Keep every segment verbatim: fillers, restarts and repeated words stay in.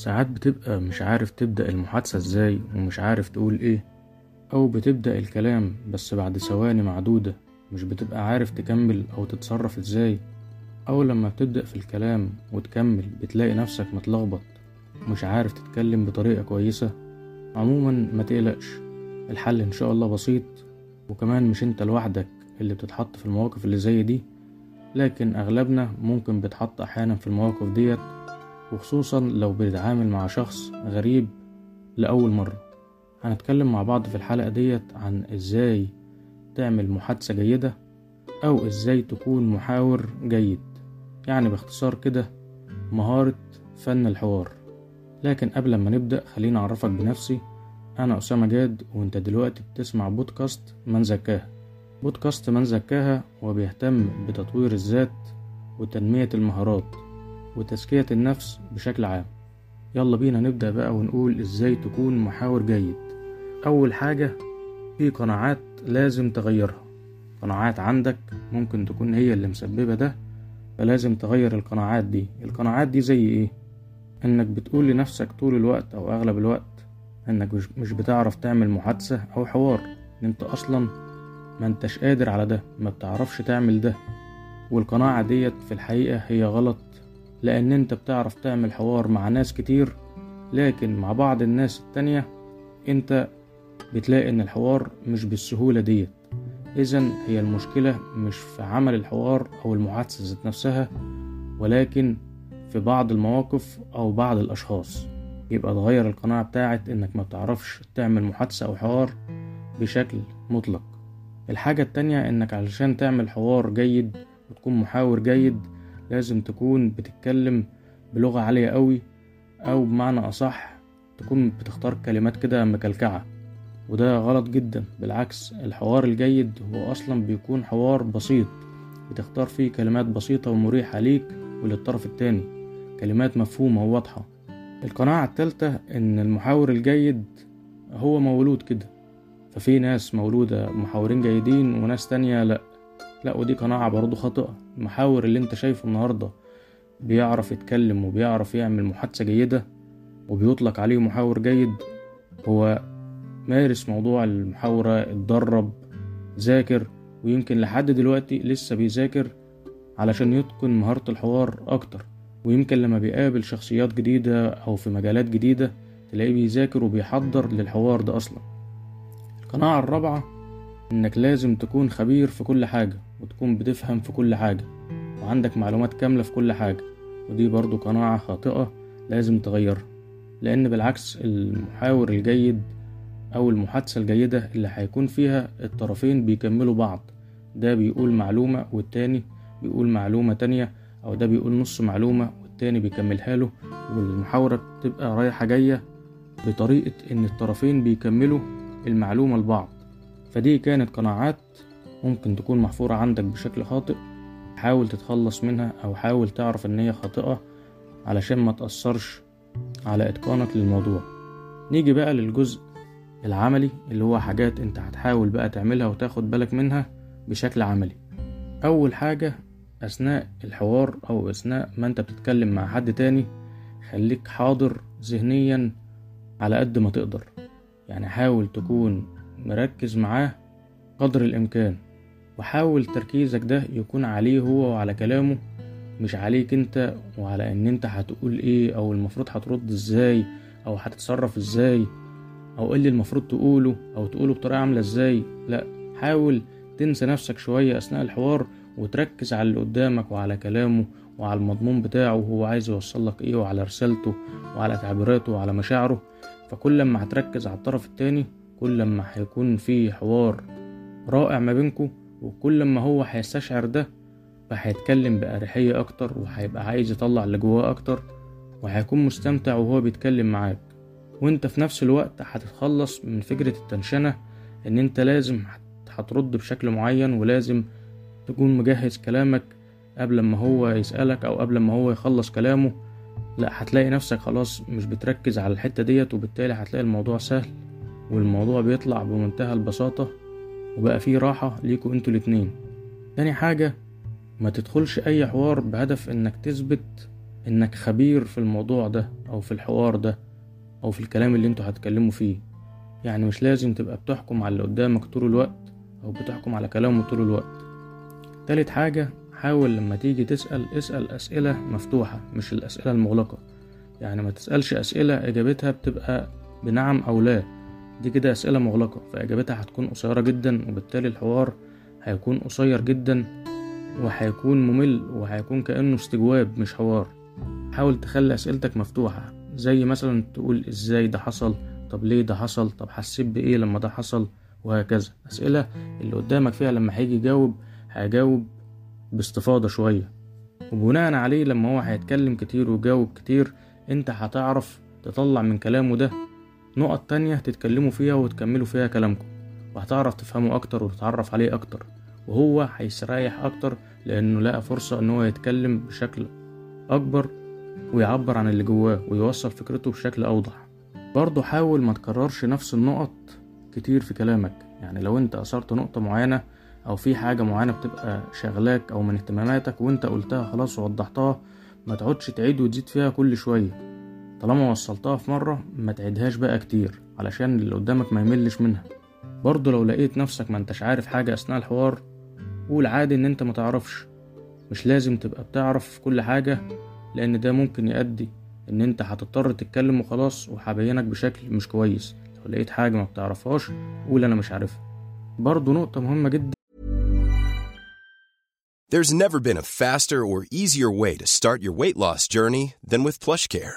ساعات بتبقى مش عارف تبدأ المحادثة ازاي ومش عارف تقول ايه، او بتبدأ الكلام بس بعد ثواني معدودة مش بتبقى عارف تكمل او تتصرف ازاي، او لما بتبدأ في الكلام وتكمل بتلاقي نفسك متلخبط مش عارف تتكلم بطريقة كويسة. عموما ما تقلقش، الحل ان شاء الله بسيط، وكمان مش انت لوحدك اللي بتتحط في المواقف اللي زي دي، لكن اغلبنا ممكن بتحط احيانا في المواقف ديت، وخصوصا لو بتتعامل مع شخص غريب لأول مرة. هنتكلم مع بعض في الحلقة ديت عن ازاي تعمل محادثة جيدة، او ازاي تكون محاور جيد، يعني باختصار كده مهارة فن الحوار. لكن قبل ما نبدأ خليني أعرفك بنفسي، أنا أسامة جاد، وأنت دلوقتي بتسمع بودكاست من زكاها. بودكاست من زكاها هو بيهتم بتطوير الذات وتنمية المهارات وتزكية النفس بشكل عام. يلا بينا نبدأ بقى ونقول إزاي تكون محاور جيد. أول حاجة، في قناعات لازم تغيرها، قناعات عندك ممكن تكون هي اللي مسببة ده، فلازم تغير القناعات دي. القناعات دي زي ايه؟ انك بتقول لنفسك طول الوقت او اغلب الوقت انك مش بتعرف تعمل محادثة او حوار، انت اصلا ما انتش قادر على ده، ما بتعرفش تعمل ده. والقناعة ديت في الحقيقة هي غلط، لان انت بتعرف تعمل حوار مع ناس كتير، لكن مع بعض الناس التانية انت بتلاقي ان الحوار مش بالسهولة ديت. إذن هي المشكلة مش في عمل الحوار أو المحادثة ذات نفسها، ولكن في بعض المواقف أو بعض الأشخاص. يبقى تغير القناعة بتاعت إنك ما بتعرفش تعمل محادثة أو حوار بشكل مطلق. الحاجة التانية، إنك علشان تعمل حوار جيد وتكون محاور جيد لازم تكون بتتكلم بلغة عالية قوي، أو بمعنى أصح تكون بتختار كلمات كده مكلكعة، وده غلط جدا. بالعكس، الحوار الجيد هو أصلا بيكون حوار بسيط بتختار فيه كلمات بسيطة ومريحة ليك وللطرف التاني، كلمات مفهومة وواضحة. القناعة الثالثة، إن المحاور الجيد هو مولود كده، ففي ناس مولودة محاورين جيدين وناس تانية لأ لأ ودي قناعة برضو خاطئة. المحاور اللي انت شايفه النهاردة بيعرف يتكلم وبيعرف يعمل محادثة جيدة وبيطلق عليه محاور جيد، هو مارس موضوع المحاورة، اتدرب، ذاكر، ويمكن لحد دلوقتي لسه بيذاكر علشان يتقن مهارة الحوار أكتر. ويمكن لما بيقابل شخصيات جديدة أو في مجالات جديدة تلاقيه بيذاكر وبيحضر للحوار ده أصلا. القناعة الرابعة، إنك لازم تكون خبير في كل حاجة وتكون بتفهم في كل حاجة وعندك معلومات كاملة في كل حاجة، ودي برضو قناعة خاطئة لازم تغيرها. لأن بالعكس، المحاور الجيد أو المحادثة الجيدة اللي هيكون فيها الطرفين بيكملوا بعض، ده بيقول معلومة والتاني بيقول معلومة تانية، أو ده بيقول نص معلومة والتاني بيكملها له، والمحاورة بتبقى رايحة جاية بطريقة إن الطرفين بيكملوا المعلومة لبعض. فدي كانت قناعات ممكن تكون محفورة عندك بشكل خاطئ، حاول تتخلص منها أو حاول تعرف إن هي خاطئة علشان ما تأثرش على إتقانك للموضوع. نيجي بقى للجزء العملي اللي هو حاجات انت هتحاول بقى تعملها وتاخد بالك منها بشكل عملي. أول حاجة أثناء الحوار أو أثناء ما انت بتتكلم مع حد تاني خليك حاضر ذهنيا على قد ما تقدر، يعني حاول تكون مركز معاه قدر الإمكان، وحاول تركيزك ده يكون عليه هو وعلى كلامه، مش عليك انت وعلى ان انت هتقول ايه او المفروض هترد ازاي او هتتصرف ازاي او اللي المفروض تقوله او تقوله بطريقة عاملة ازاي. لا، حاول تنسى نفسك شوية اثناء الحوار وتركز على اللي قدامك وعلى كلامه وعلى المضمون بتاعه، وهو عايز يوصلك ايه، وعلى رسالته وعلى تعبيراته وعلى مشاعره. فكل ما هتركز على الطرف التاني كل ما هيكون في حوار رائع ما بينكوا، وكل ما هو هيستشعر ده فهيتكلم بأريحية اكتر وهيبقى عايز يطلع اللي جواه اكتر، وهيكون مستمتع وهو بيتكلم معاك. وانت في نفس الوقت هتتخلص من فكرة التنشنة ان انت لازم هترد بشكل معين ولازم تكون مجهز كلامك قبل ما هو يسألك او قبل ما هو يخلص كلامه. لا، هتلاقي نفسك خلاص مش بتركز على الحتة ديت، وبالتالي هتلاقي الموضوع سهل والموضوع بيطلع بمنتهى البساطة وبقى فيه راحة ليكوا انتوا الاتنين. تاني حاجة، ما تدخلش اي حوار بهدف انك تثبت انك خبير في الموضوع ده او في الحوار ده او في الكلام اللي انتوا هتكلموا فيه. يعني مش لازم تبقى بتحكم على اللي قدامك طول الوقت او بتحكم على كلامه طول الوقت. تالت حاجة، حاول لما تيجي تسأل اسأل اسئلة مفتوحة مش الاسئلة المغلقة، يعني ما تسألش اسئلة اجابتها بتبقى بنعم او لا، دي كده اسئلة مغلقة فاجابتها هتكون قصيرة جدا وبالتالي الحوار هيكون قصير جدا وهيكون ممل وهيكون كأنه استجواب مش حوار. حاول تخلي اسئلتك مفتوحة، زي مثلا تقول ازاي ده حصل، طب ليه ده حصل، طب حسيت بايه لما ده حصل، وهكذا. اسئلة اللي قدامك فيها لما هيجي يجاوب هيجاوب باستفاضة شوية، وبناء عليه لما هو هيتكلم كتير ويجاوب كتير انت هتعرف تطلع من كلامه ده نقط تانية تتكلموا فيها وتكملوا فيها كلامكم، وهتعرف تفهمه اكتر وتتعرف عليه اكتر، وهو هيستريح اكتر لانه لقى فرصة ان هو يتكلم بشكل اكبر ويعبر عن اللي جواه ويوصل فكرته بشكل اوضح. برضو حاول ما تكررش نفس النقط كتير في كلامك، يعني لو انت اثرت نقطة معينة او في حاجة معينة بتبقى شغلاك او من اهتماماتك وانت قلتها خلاص ووضحتها، ما تقعدش تعيد وتزيد فيها كل شوية. طالما وصلتها في مرة ما تعيدهاش بقى كتير علشان اللي قدامك ما يملش منها. برضو لو لقيت نفسك ما انتش عارف حاجة اثناء الحوار، قول عادي ان انت ما تعرفش، مش لازم تبقى بتعرف كل حاجة، لان ده ممكن يؤدي ان انت هتضطر تتكلم وخلاص وهبينك بشكل مش كويس. لو لقيت حاجة ما بتعرفهاش قول انا مش عارفها. برضو نقطة مهمة جدا. There's never been a faster or easier way to start your weight loss journey than with Plushcare.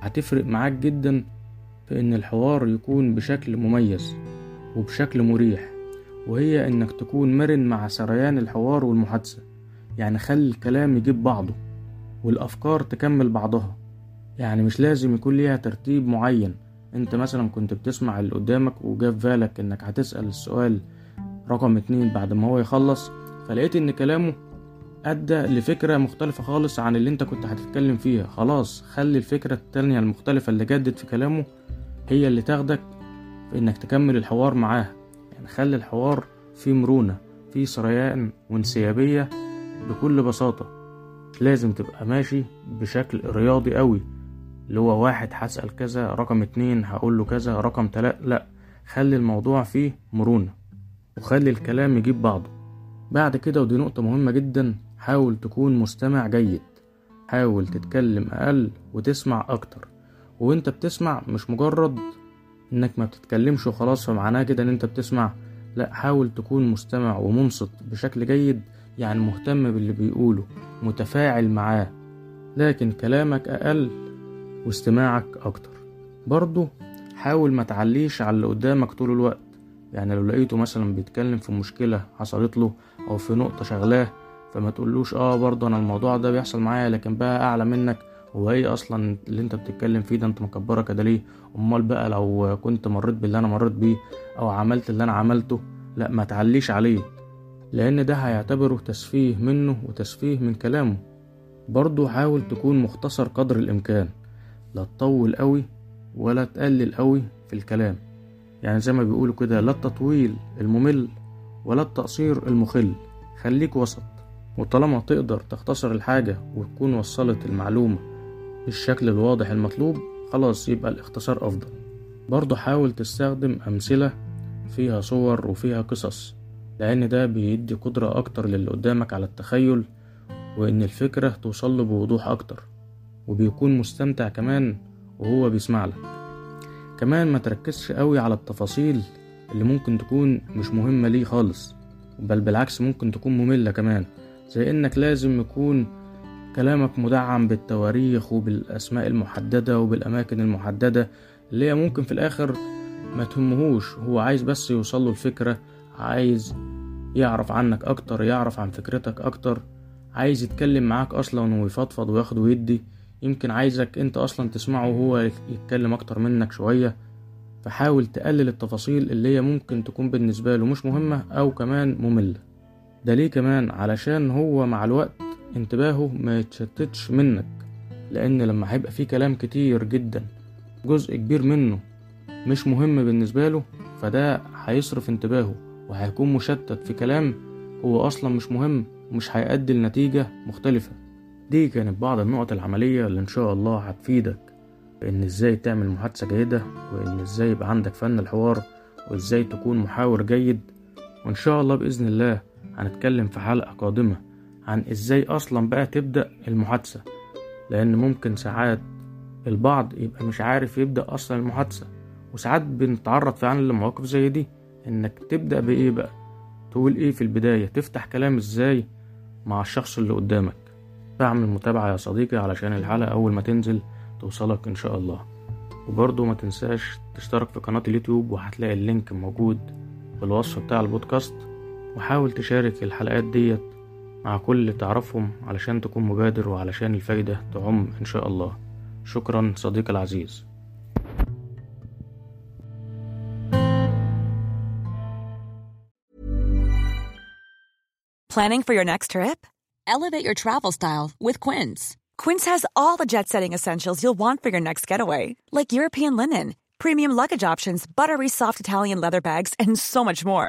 هتفرق معاك جدا في ان الحوار يكون بشكل مميز وبشكل مريح، وهي انك تكون مرن مع سريان الحوار والمحادثة. يعني خلي الكلام يجيب بعضه والافكار تكمل بعضها، يعني مش لازم يكون ليها ترتيب معين. انت مثلا كنت بتسمع اللي قدامك وجا في بالك انك هتسأل السؤال رقم اتنين بعد ما هو يخلص، فلقيت ان كلامه ادى لفكرة مختلفة خالص عن اللي انت كنت هتتكلم فيها. خلاص، خلي الفكرة التانية المختلفة اللي جدت في كلامه هي اللي تاخدك في انك تكمل الحوار معاه. يعني خلي الحوار فيه مرونة، فيه سريان وانسيابية بكل بساطة لازم تبقى ماشي بشكل رياضي قوي، اللي هو واحد هسأل كذا، رقم اتنين هقول له كذا، رقم تلات. لا، خلي الموضوع فيه مرونة وخلي الكلام يجيب بعضه. بعد كده، ودي نقطة مهمة جدا، حاول تكون مستمع جيد. حاول تتكلم اقل وتسمع اكتر، وانت بتسمع مش مجرد انك ما بتتكلمش وخلاص فمعناه كده ان انت بتسمع. لا، حاول تكون مستمع ومنصت بشكل جيد، يعني مهتم باللي بيقوله، متفاعل معاه، لكن كلامك اقل واستماعك اكتر. برضو حاول ما تعليش على اللي قدامك طول الوقت، يعني لو لقيته مثلا بيتكلم في مشكلة حصلت له او في نقطة شغلاه، فما تقولوش اه برضو انا الموضوع ده بيحصل معايا لكن بقى اعلى منك، هو ايه اصلا اللي انت بتتكلم فيه ده، انت مكبره كده ليه، امال بقى لو كنت مريت باللي انا مريت بيه او عملت اللي انا عملته. لا، ما تعليش عليه، لان ده هيعتبره تسفيه منه وتسفيه من كلامه. برضو حاول تكون مختصر قدر الامكان، لا تطول قوي ولا تقلل قوي في الكلام، يعني زي ما بيقولوا كده، لا التطويل الممل ولا التقصير المخل، خليك وسط. وطالما تقدر تختصر الحاجة وتكون وصلت المعلومة بالشكل الواضح المطلوب، خلاص يبقى الاختصار أفضل. برضو حاول تستخدم أمثلة فيها صور وفيها قصص، لأن ده بيدي قدرة أكتر للي قدامك على التخيل، وإن الفكرة توصل له بوضوح أكتر، وبيكون مستمتع كمان وهو بيسمع لك. كمان ما تركزش قوي على التفاصيل اللي ممكن تكون مش مهمة ليه خالص، بل بالعكس ممكن تكون مملة كمان، زي انك لازم يكون كلامك مدعم بالتواريخ وبالاسماء المحددة وبالاماكن المحددة، اللي هي ممكن في الاخر ما تهمهوش، هو عايز بس يوصله الفكرة، عايز يعرف عنك اكتر، يعرف عن فكرتك اكتر، عايز يتكلم معاك اصلا ويفضفض وياخد ويدي، يمكن عايزك انت اصلا تسمعه وهو يتكلم اكتر منك شوية. فحاول تقلل التفاصيل اللي هي ممكن تكون بالنسبة له مش مهمة او كمان مملة. ده ليه كمان؟ علشان هو مع الوقت انتباهه ما يتشتتش منك، لان لما هيبقى فيه كلام كتير جدا جزء كبير منه مش مهم بالنسبة له، فده هيصرف انتباهه وهيكون مشتت في كلام هو اصلا مش مهم ومش هيؤدي لنتيجة مختلفة. دي كانت بعض النقط العملية اللي ان شاء الله هتفيدك بان ازاي تعمل محادثة جيدة، وان ازاي يبقى عندك فن الحوار، وازاي تكون محاور جيد. وان شاء الله بإذن الله هنتكلم في حلقة قادمة عن ازاي اصلا بقى تبدأ المحادثة، لان ممكن ساعات البعض يبقى مش عارف يبدأ اصلا المحادثة، وساعات بنتعرض فعلا لمواقف زي دي. انك تبدأ بايه بقى، تقول ايه في البداية، تفتح كلام ازاي مع الشخص اللي قدامك. فاعمل متابعة يا صديقي علشان الحلقة اول ما تنزل توصلك ان شاء الله. وبرضو ما تنساش تشترك في قناة اليوتيوب، وهتلاقي اللينك موجود في الوصف بتاع البودكاست. وحاول تشارك الحلقات ديت مع كل اللي تعرفهم علشان تكون مبادر، وعلشان الفايدة تعم إن شاء الله. شكرا صديقي العزيز. Planning for your next trip? Elevate your travel style with Quince. Quince has all the jet-setting essentials you'll want for your next getaway, like European linen, premium luggage options, buttery soft Italian leather bags, and so much more.